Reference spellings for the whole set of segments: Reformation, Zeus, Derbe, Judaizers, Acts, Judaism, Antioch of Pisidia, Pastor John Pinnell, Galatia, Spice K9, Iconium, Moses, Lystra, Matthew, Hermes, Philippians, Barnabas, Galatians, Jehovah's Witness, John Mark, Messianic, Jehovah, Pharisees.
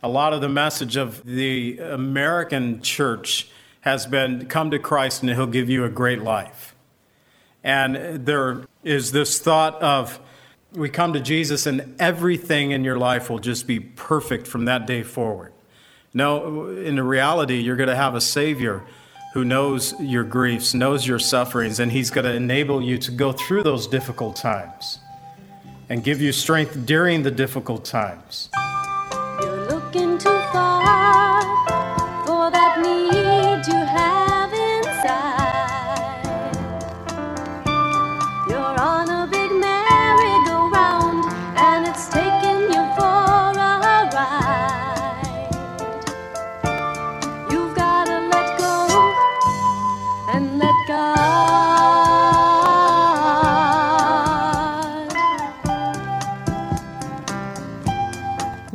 A lot of the message of the American church has been, come to Christ and he'll give you a great life. And there is this thought of, we come to Jesus and everything in your life will just be perfect from that day forward. No, in the reality, you're going to have a Savior who knows your griefs, knows your sufferings, and he's going to enable you to go through those difficult times and give you strength during the difficult times. You're looking too far for that need you have inside. You're on a big merry-go-round and it's taking you for a ride. You've got to let go and let God.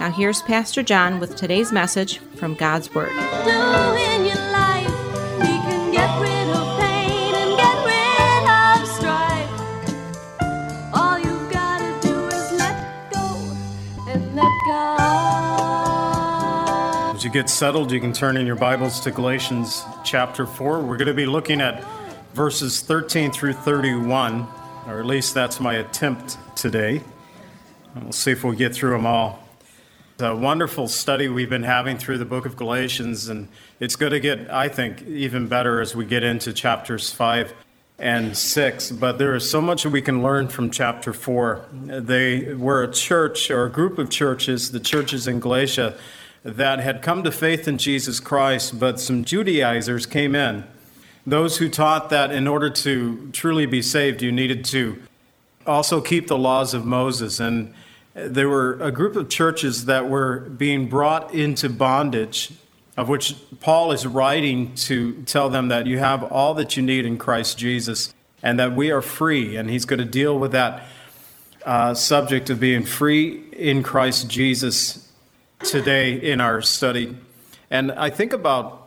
Now here's Pastor John with today's message from God's Word. As you get settled, you can turn in your Bibles to Galatians chapter 4. We're going to be looking at verses 13 through 31, or at least that's my attempt today. And we'll see if we'll get through them all. It's a wonderful study we've been having through the book of Galatians, and it's going to get, I think, even better as we get into chapters 5 and 6. But there is so much that we can learn from chapter 4. They were a church, or a group of churches, the churches in Galatia, that had come to faith in Jesus Christ, but some Judaizers came in. Those who taught that in order to truly be saved, you needed to also keep the laws of Moses. And there were a group of churches that were being brought into bondage, of which Paul is writing to tell them that you have all that you need in Christ Jesus, and that we are free. And he's going to deal with that subject of being free in Christ Jesus today in our study. And I think about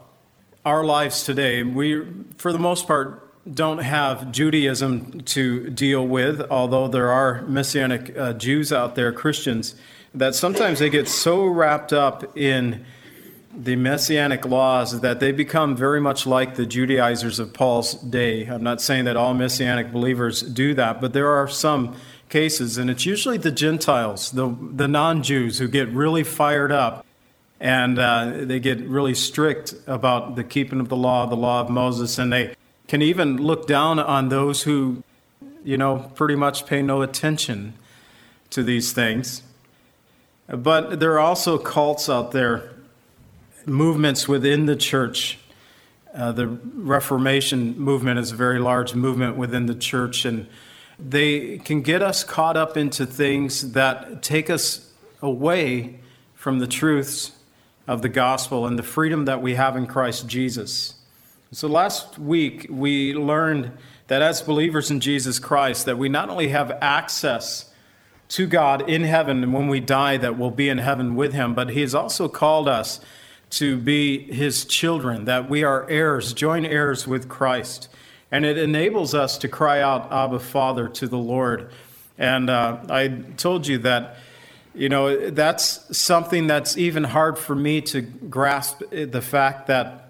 our lives today. We, for the most part, don't have Judaism to deal with, although there are Messianic Jews out there, Christians, that sometimes they get so wrapped up in the Messianic laws that they become very much like the Judaizers of Paul's day. I'm not saying that all Messianic believers do that, but there are some cases, and it's usually the Gentiles, the non-Jews, who get really fired up, and they get really strict about the keeping of the law of Moses, and they can even look down on those who, you know, pretty much pay no attention to these things. But there are also cults out there, movements within the church. The Reformation movement is a very large movement within the church, and they can get us caught up into things that take us away from the truths of the gospel and the freedom that we have in Christ Jesus. So last week, we learned that as believers in Jesus Christ, that we not only have access to God in heaven, and when we die, that we'll be in heaven with him, but he has also called us to be his children, that we are heirs, joint heirs with Christ. And it enables us to cry out, Abba, Father, to the Lord. And I told you that, you know, that's something that's even hard for me to grasp, the fact that,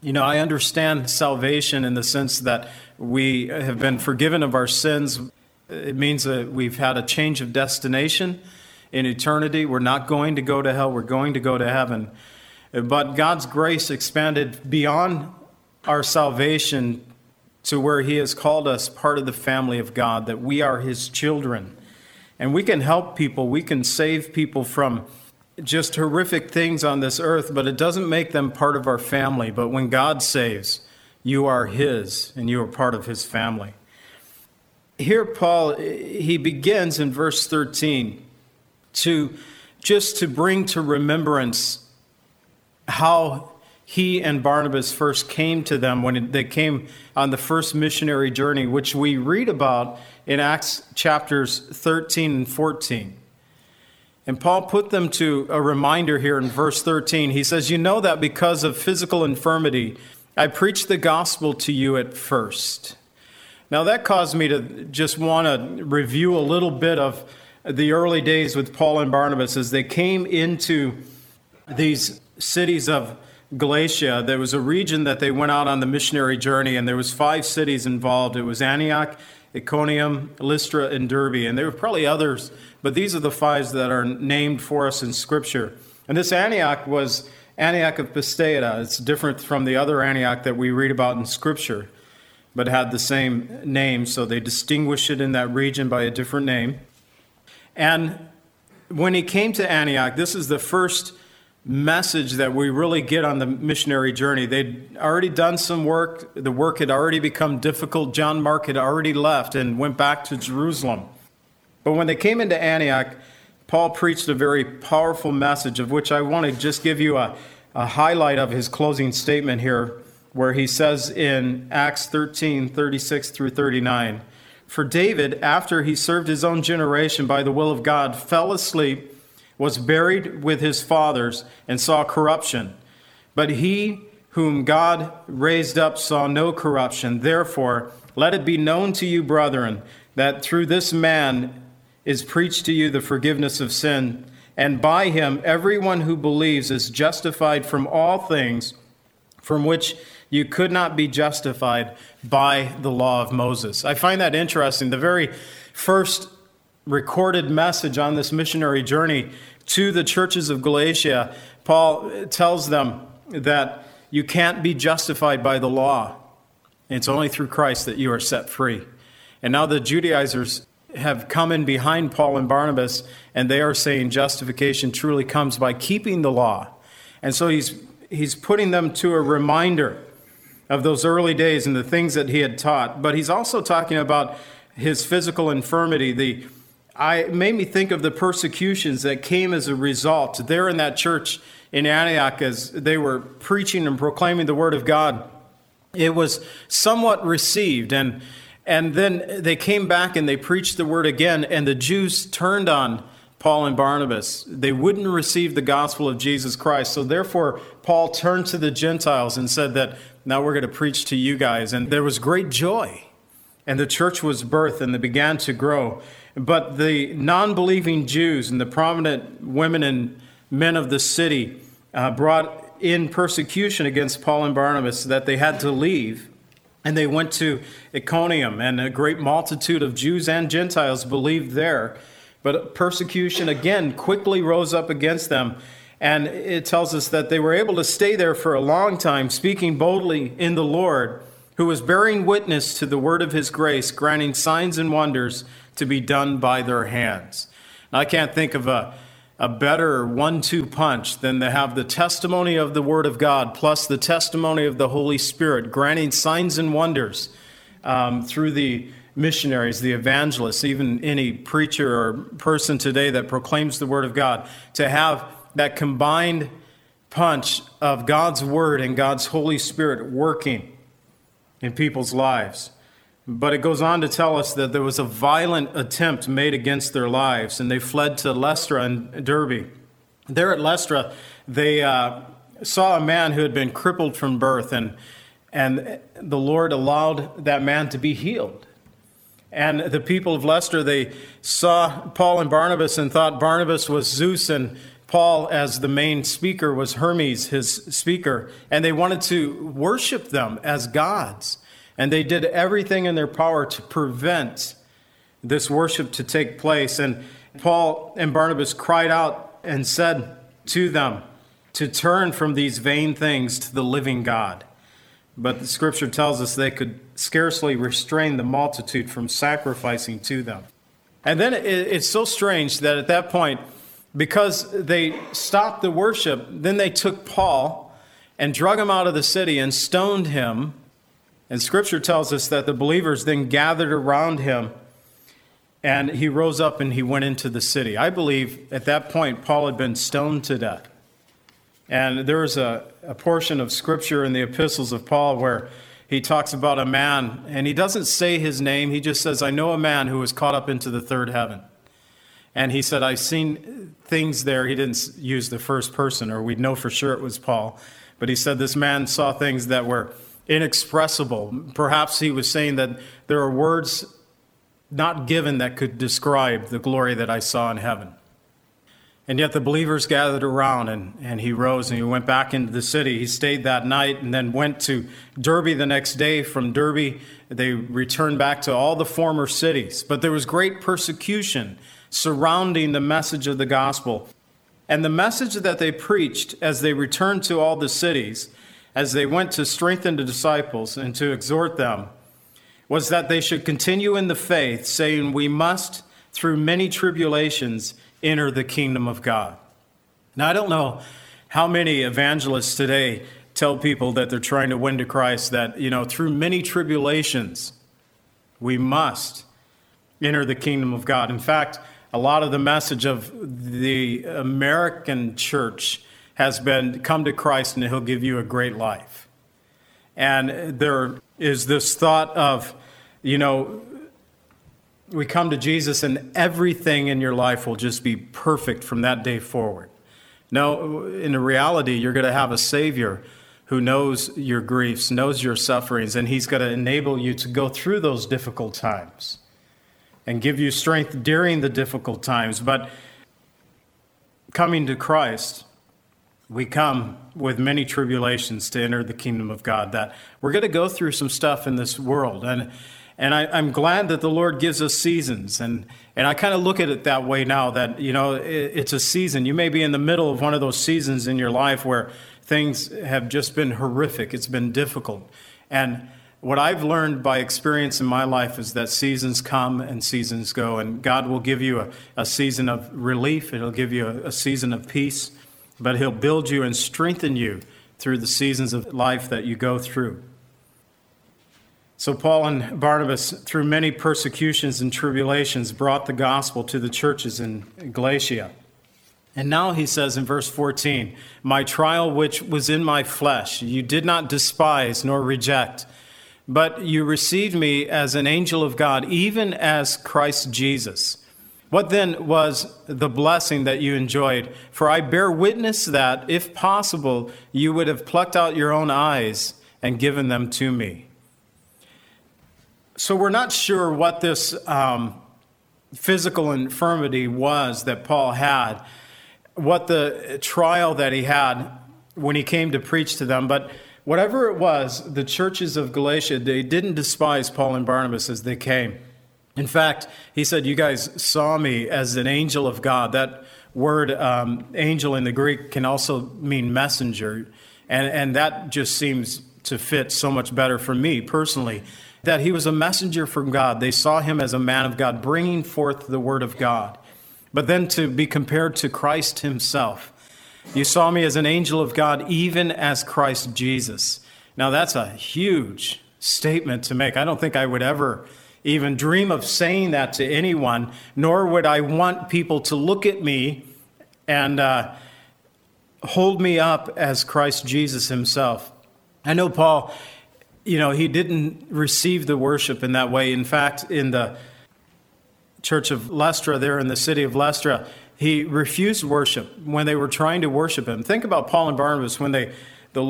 you know, I understand salvation in the sense that we have been forgiven of our sins. It means that we've had a change of destination in eternity. We're not going to go to hell. We're going to go to heaven. But God's grace expanded beyond our salvation to where he has called us part of the family of God, that we are his children. And we can help people. We can save people from just horrific things on this earth, but it doesn't make them part of our family. But when God saves, you are his, and you are part of his family. Here, Paul, he begins in verse 13 to bring to remembrance how he and Barnabas first came to them when they came on the first missionary journey, which we read about in Acts chapters 13 and 14. And Paul put them to a reminder here in verse 13. He says, "You know that because of physical infirmity, I preached the gospel to you at first." Now that caused me to just want to review a little bit of the early days with Paul and Barnabas as they came into these cities of Galatia. There was a region that they went out on the missionary journey, and there was 5 cities involved. It was Antioch, Iconium, Lystra, and Derbe. And there were probably others, but these are the 5 that are named for us in Scripture. And this Antioch was Antioch of Pisidia. It's different from the other Antioch that we read about in Scripture, but had the same name, so they distinguish it in that region by a different name. And when he came to Antioch, this is the first message that we really get on the missionary journey. They'd already done some work. The work had already become difficult. John Mark had already left and went back to Jerusalem. But when they came into Antioch, Paul preached a very powerful message, of which I want to just give you a highlight of his closing statement here, where he says in Acts 13, 36 through 39, "For David, after he served his own generation by the will of God, fell asleep, was buried with his fathers, and saw corruption. But he whom God raised up saw no corruption. Therefore, let it be known to you, brethren, that through this man is preached to you the forgiveness of sin, and by him everyone who believes is justified from all things from which you could not be justified by the law of Moses." I find that interesting. The very first recorded message on this missionary journey to the churches of Galatia, Paul tells them that you can't be justified by the law. It's only through Christ that you are set free. And now the Judaizers have come in behind Paul and Barnabas, and they are saying justification truly comes by keeping the law. And so he's putting them to a reminder of those early days and the things that he had taught. But he's also talking about his physical infirmity, it made me think of the persecutions that came as a result there in that church in Antioch as they were preaching and proclaiming the word of God. It was somewhat received, and then they came back and they preached the word again, and the Jews turned on Paul and Barnabas. They wouldn't receive the gospel of Jesus Christ. So therefore, Paul turned to the Gentiles and said that, now we're going to preach to you guys. And there was great joy. And the church was birthed, and they began to grow. But the non-believing Jews and the prominent women and men of the city brought in persecution against Paul and Barnabas that they had to leave. And they went to Iconium, and a great multitude of Jews and Gentiles believed there. But persecution, again, quickly rose up against them. And it tells us that they were able to stay there for a long time, speaking boldly in the Lord, who was bearing witness to the word of his grace, granting signs and wonders to be done by their hands. Now, I can't think of a better 1-2 punch than to have the testimony of the word of God plus the testimony of the Holy Spirit, granting signs and wonders through the missionaries, the evangelists, even any preacher or person today that proclaims the word of God, to have that combined punch of God's word and God's Holy Spirit working in people's lives. But it goes on to tell us that there was a violent attempt made against their lives, and they fled to Lystra and Derbe. There at Lystra, they saw a man who had been crippled from birth, and the Lord allowed that man to be healed. And the people of Lystra, they saw Paul and Barnabas and thought Barnabas was Zeus, and Paul, as the main speaker, was Hermes, his speaker, and they wanted to worship them as gods. And they did everything in their power to prevent this worship to take place. And Paul and Barnabas cried out and said to them to turn from these vain things to the living God. But the scripture tells us they could scarcely restrain the multitude from sacrificing to them. And then it's so strange that at that point, because they stopped the worship, then they took Paul and drug him out of the city and stoned him. And Scripture tells us that the believers then gathered around him, and he rose up and he went into the city. I believe at that point Paul had been stoned to death. And there is a portion of scripture in the epistles of Paul where he talks about a man, and he doesn't say his name. He just says, I know a man who was caught up into the third heaven. And he said, I've seen things there. He didn't use the first person, or we'd know for sure it was Paul. But he said this man saw things that were inexpressible. Perhaps he was saying that there are words not given that could describe the glory that I saw in heaven. And yet the believers gathered around, and he rose and he went back into the city. He stayed that night and then went to Derbe the next day. From Derbe, they returned back to all the former cities. But there was great persecution surrounding the message of the gospel. And the message that they preached as they returned to all the cities, as they went to strengthen the disciples and to exhort them, was that they should continue in the faith, saying, we must, through many tribulations, enter the kingdom of God. Now, I don't know how many evangelists today tell people that they're trying to win to Christ that, through many tribulations, we must enter the kingdom of God. In fact, a lot of the message of the American church has been, come to Christ and he'll give you a great life. And there is this thought of, we come to Jesus and everything in your life will just be perfect from that day forward. No, in the reality, you're going to have a Savior who knows your griefs, knows your sufferings, and he's going to enable you to go through those difficult times and give you strength during the difficult times. But coming to Christ, we come with many tribulations to enter the kingdom of God, that we're going to go through some stuff in this world. And I'm glad that the Lord gives us seasons. And I kind of look at it that way now, that, it's a season. You may be in the middle of one of those seasons in your life where things have just been horrific. It's been difficult. And what I've learned by experience in my life is that seasons come and seasons go. And God will give you a season of relief. It'll give you a season of peace. But he'll build you and strengthen you through the seasons of life that you go through. So Paul and Barnabas, through many persecutions and tribulations, brought the gospel to the churches in Galatia. And now he says in verse 14, my trial which was in my flesh, you did not despise nor reject, but you received me as an angel of God, even as Christ Jesus. What then was the blessing that you enjoyed? For I bear witness that, if possible, you would have plucked out your own eyes and given them to me. So we're not sure what this physical infirmity was that Paul had, what the trial that he had when he came to preach to them. But whatever it was, the churches of Galatia, they didn't despise Paul and Barnabas as they came. In fact, he said, you guys saw me as an angel of God. That word angel in the Greek can also mean messenger. And that just seems to fit so much better for me personally, that he was a messenger from God. They saw him as a man of God, bringing forth the word of God. But then to be compared to Christ himself. You saw me as an angel of God, even as Christ Jesus. Now that's a huge statement to make. I don't think I would ever even dream of saying that to anyone, nor would I want people to look at me and hold me up as Christ Jesus himself. I know Paul, he didn't receive the worship in that way. In fact, in the church of Lystra, there in the city of Lystra, he refused worship when they were trying to worship him. Think about Paul and Barnabas when the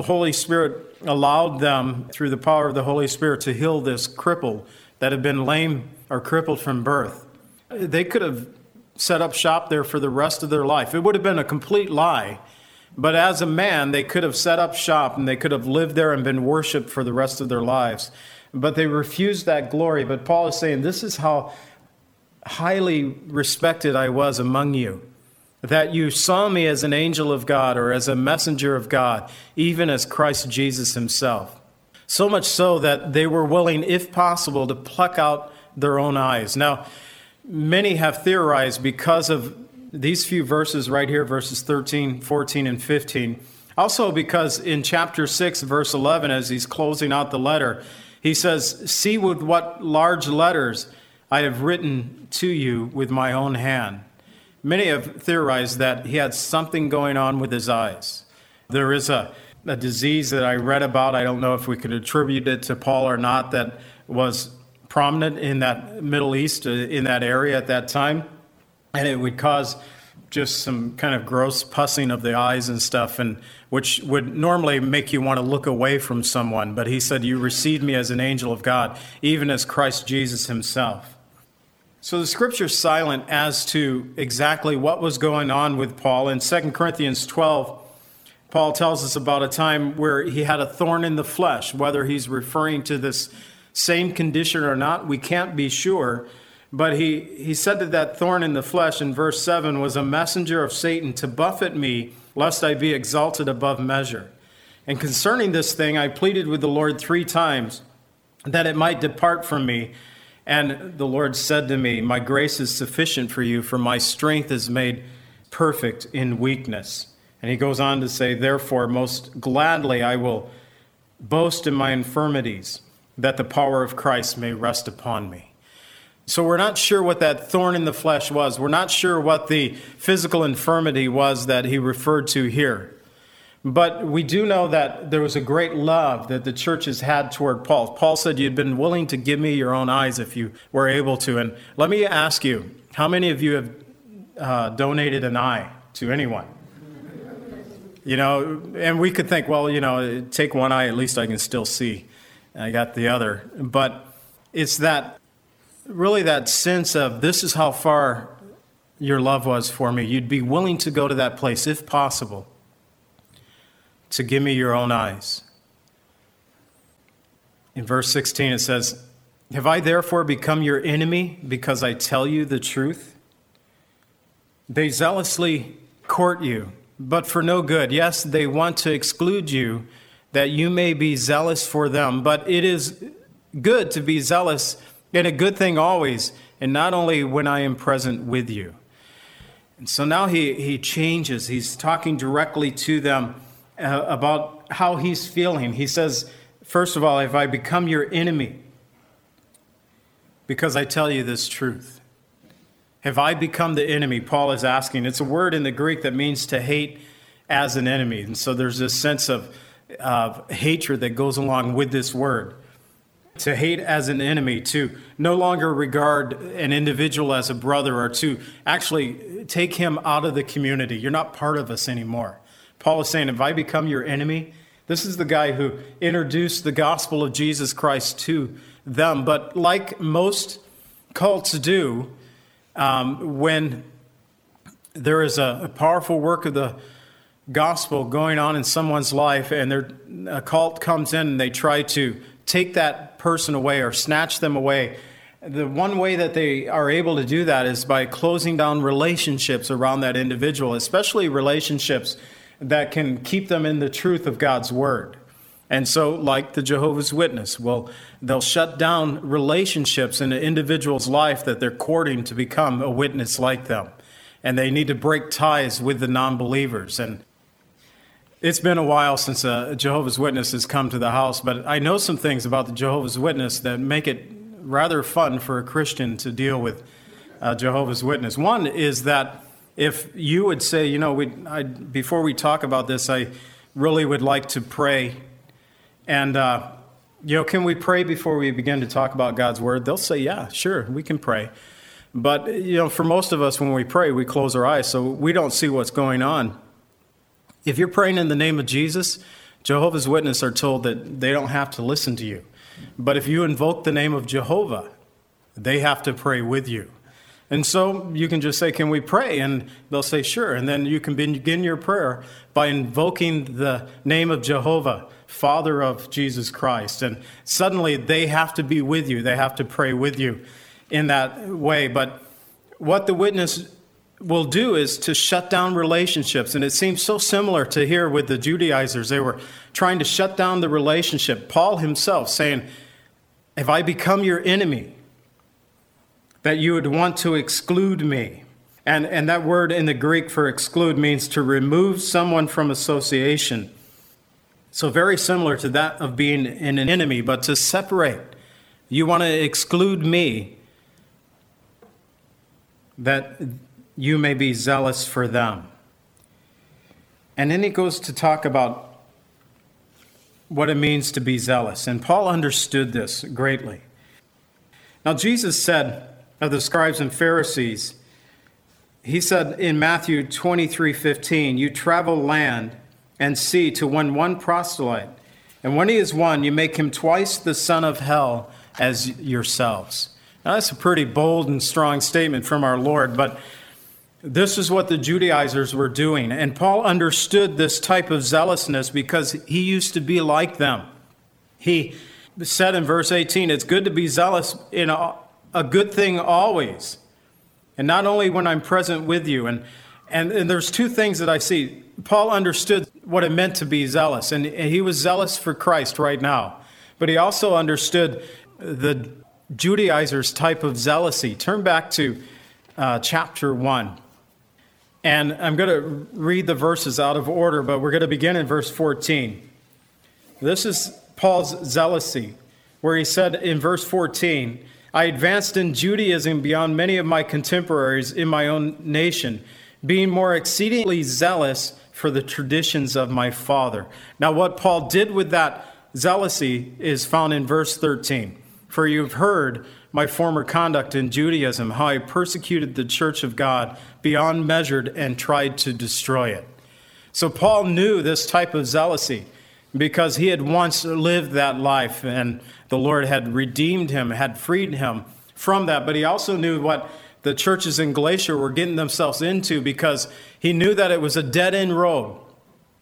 Holy Spirit allowed them, through the power of the Holy Spirit, to heal this cripple that had been lame or crippled from birth. They could have set up shop there for the rest of their life. It would have been a complete lie. But as a man, they could have set up shop and they could have lived there and been worshiped for the rest of their lives. But they refused that glory. But Paul is saying, this is how highly respected I was among you, that you saw me as an angel of God or as a messenger of God, even as Christ Jesus himself. So much so that they were willing, if possible, to pluck out their own eyes. Now, many have theorized, because of these few verses right here, verses 13, 14, and 15. Also because in chapter 6, verse 11, as he's closing out the letter, he says, see with what large letters I have written to you with my own hand. Many have theorized that he had something going on with his eyes, There is a disease that I read about. I don't know if we could attribute it to Paul or not, that was prominent in that Middle East, in that area at that time. And it would cause just some kind of gross pussing of the eyes and stuff, and which would normally make you want to look away from someone. But he said, "You received me as an angel of God, even as Christ Jesus himself." So the scripture's silent as to exactly what was going on with Paul. In 2 Corinthians 12, Paul tells us about a time where he had a thorn in the flesh. Whether he's referring to this same condition or not, we can't be sure. But he said that that thorn in the flesh in verse 7 was a messenger of Satan to buffet me, lest I be exalted above measure. And concerning this thing, I pleaded with the Lord 3 times that it might depart from me. And the Lord said to me, "My grace is sufficient for you, for my strength is made perfect in weakness." And he goes on to say, "Therefore, most gladly I will boast in my infirmities, that the power of Christ may rest upon me." So we're not sure what that thorn in the flesh was. We're not sure what the physical infirmity was that he referred to here. But we do know that there was a great love that the churches had toward Paul. Paul said, "You'd been willing to give me your own eyes if you were able to." And let me ask you, how many of you have donated an eye to anyone? You know, and we could think, well, you know, take one eye, at least I can still see. I got the other. But it's that, really that sense of, this is how far your love was for me. You'd be willing to go to that place, if possible, to give me your own eyes. In verse 16, it says, "Have I therefore become your enemy because I tell you the truth? They zealously court you, but for no good. Yes, they want to exclude you, that you may be zealous for them. But it is good to be zealous, and a good thing always, and not only when I am present with you." And so now he changes. He's talking directly to them about how he's feeling. He says, first of all, "If I become your enemy, because I tell you this truth." Have I become the enemy? Paul is asking. It's a word in the Greek that means to hate as an enemy. And so there's this sense of hatred that goes along with this word. To hate as an enemy, to no longer regard an individual as a brother, or to actually take him out of the community. You're not part of us anymore. Paul is saying, "Have I become your enemy?" This is the guy who introduced the gospel of Jesus Christ to them. But like most cults do, when there is a powerful work of the gospel going on in someone's life, and a cult comes in and they try to take that person away or snatch them away, the one way that they are able to do that is by closing down relationships around that individual, especially relationships that can keep them in the truth of God's word. And so, like the Jehovah's Witness, well, they'll shut down relationships in an individual's life that they're courting to become a witness like them. And they need to break ties with the non-believers. And it's been a while since a Jehovah's Witness has come to the house, but I know some things about the Jehovah's Witness that make it rather fun for a Christian to deal with a Jehovah's Witness. One is that if you would say, you know, before we talk about this, I really would like to pray. And, you know, can we pray before we begin to talk about God's word? They'll say, yeah, sure, we can pray. But, you know, for most of us, when we pray, we close our eyes, so we don't see what's going on. If you're praying in the name of Jesus, Jehovah's Witnesses are told that they don't have to listen to you. But if you invoke the name of Jehovah, they have to pray with you. And so you can just say, "Can we pray?" And they'll say, "Sure." And then you can begin your prayer by invoking the name of Jehovah, Father of Jesus Christ. And suddenly they have to be with you. They have to pray with you in that way. But what the witness will do is to shut down relationships. And it seems so similar to here with the Judaizers. They were trying to shut down the relationship. Paul himself saying, "Have I become your enemy, that you would want to exclude me?" And that word in the Greek for exclude means to remove someone from association. So very similar to that of being an enemy, but to separate. You want to exclude me, that you may be zealous for them. And then he goes to talk about what it means to be zealous. And Paul understood this greatly. Now, Jesus said of the scribes and Pharisees, he said in Matthew 23:15, you travel land and sea to win one proselyte. And when he is won, you make him twice the son of hell as yourselves. Now, that's a pretty bold and strong statement from our Lord, but this is what the Judaizers were doing. And Paul understood this type of zealousness because he used to be like them. He said in verse 18, it's good to be zealous in a good thing always, and not only when I'm present with you. And there's two things that I see. Paul understood what it meant to be zealous, and he was zealous for Christ right now. But he also understood the Judaizers' type of zealousy. Turn back to chapter 1. And I'm going to read the verses out of order, but we're going to begin in verse 14. This is Paul's zealousy, where he said in verse 14, I advanced in Judaism beyond many of my contemporaries in my own nation, being more exceedingly zealous for the traditions of my father. Now, what Paul did with that zealousy is found in verse 13. For you've heard my former conduct in Judaism, how I persecuted the church of God beyond measure and tried to destroy it. So Paul knew this type of zealousy because he had once lived that life, and the Lord had redeemed him, had freed him from that. But he also knew what the churches in Galatia were getting themselves into, because he knew that it was a dead-end road.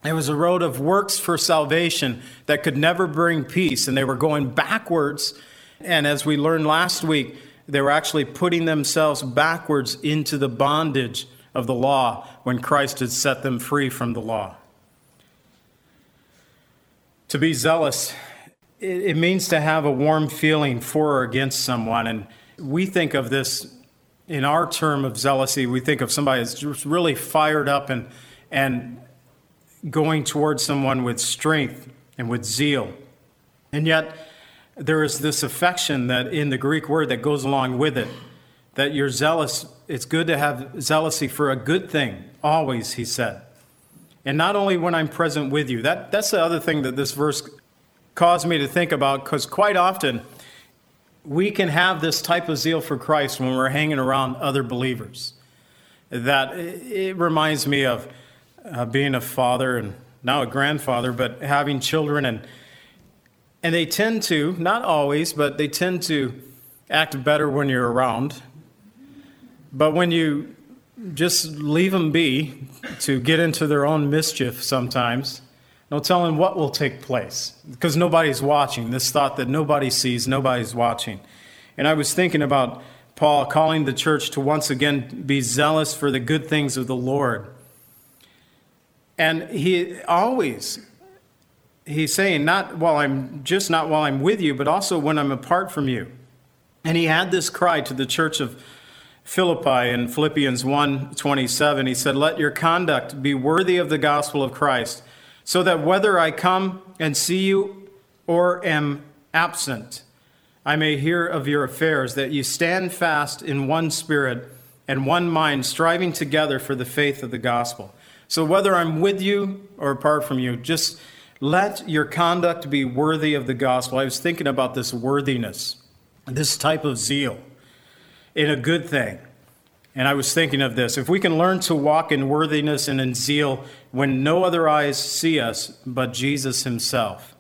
It was a road of works for salvation that could never bring peace, and they were going backwards. And as we learned last week, they were actually putting themselves backwards into the bondage of the law when Christ had set them free from the law. To be zealous, it means to have a warm feeling for or against someone. And we think of this in our term of zealousy, we think of somebody that's just really fired up and going towards someone with strength and with zeal. And yet there is this affection that in the Greek word that goes along with it, that you're zealous. It's good to have zealousy for a good thing always, he said. And not only when I'm present with you. That's the other thing that this verse caused me to think about, because quite often we can have this type of zeal for Christ when we're hanging around other believers. That it reminds me of being a father and now a grandfather, but having children, and they tend to, not always, but they tend to act better when you're around. But when you just leave them be to get into their own mischief sometimes, no telling what will take place, because nobody's watching. This thought that nobody sees, nobody's watching. And I was thinking about Paul calling the church to once again be zealous for the good things of the Lord. And he's saying, not while I'm with you, but also when I'm apart from you. And he had this cry to the church of Philippi in Philippians 1:27. He said, let your conduct be worthy of the gospel of Christ, so that whether I come and see you or am absent, I may hear of your affairs, that you stand fast in one spirit and one mind, striving together for the faith of the gospel. So whether I'm with you or apart from you, just let your conduct be worthy of the gospel. I was thinking about this worthiness, this type of zeal in a good thing. And I was thinking of this. If we can learn to walk in worthiness and in zeal when no other eyes see us but Jesus himself,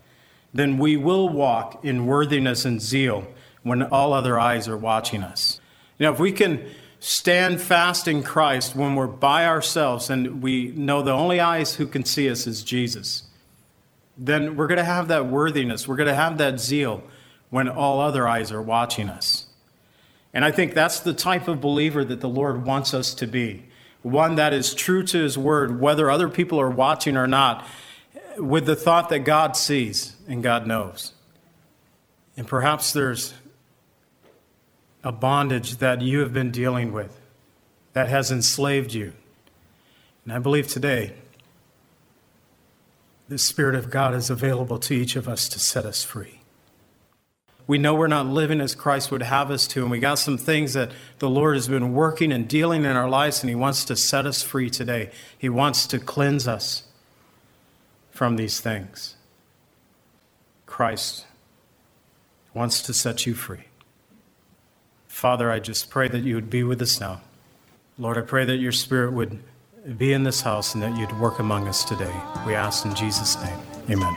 then we will walk in worthiness and zeal when all other eyes are watching us. You know, if we can stand fast in Christ when we're by ourselves and we know the only eyes who can see us is Jesus, then we're going to have that worthiness. We're going to have that zeal when all other eyes are watching us. And I think that's the type of believer that the Lord wants us to be, one that is true to his word, whether other people are watching or not, with the thought that God sees and God knows. And perhaps there's a bondage that you have been dealing with that has enslaved you. And I believe today the Spirit of God is available to each of us to set us free. We know we're not living as Christ would have us to, and we got some things that the Lord has been working and dealing in our lives, and he wants to set us free today. He wants to cleanse us. from these things. Christ wants to set you free. Father, I just pray that you would be with us now. Lord, I pray that your Spirit would be in this house and that you'd work among us today. We ask in Jesus' name. Amen.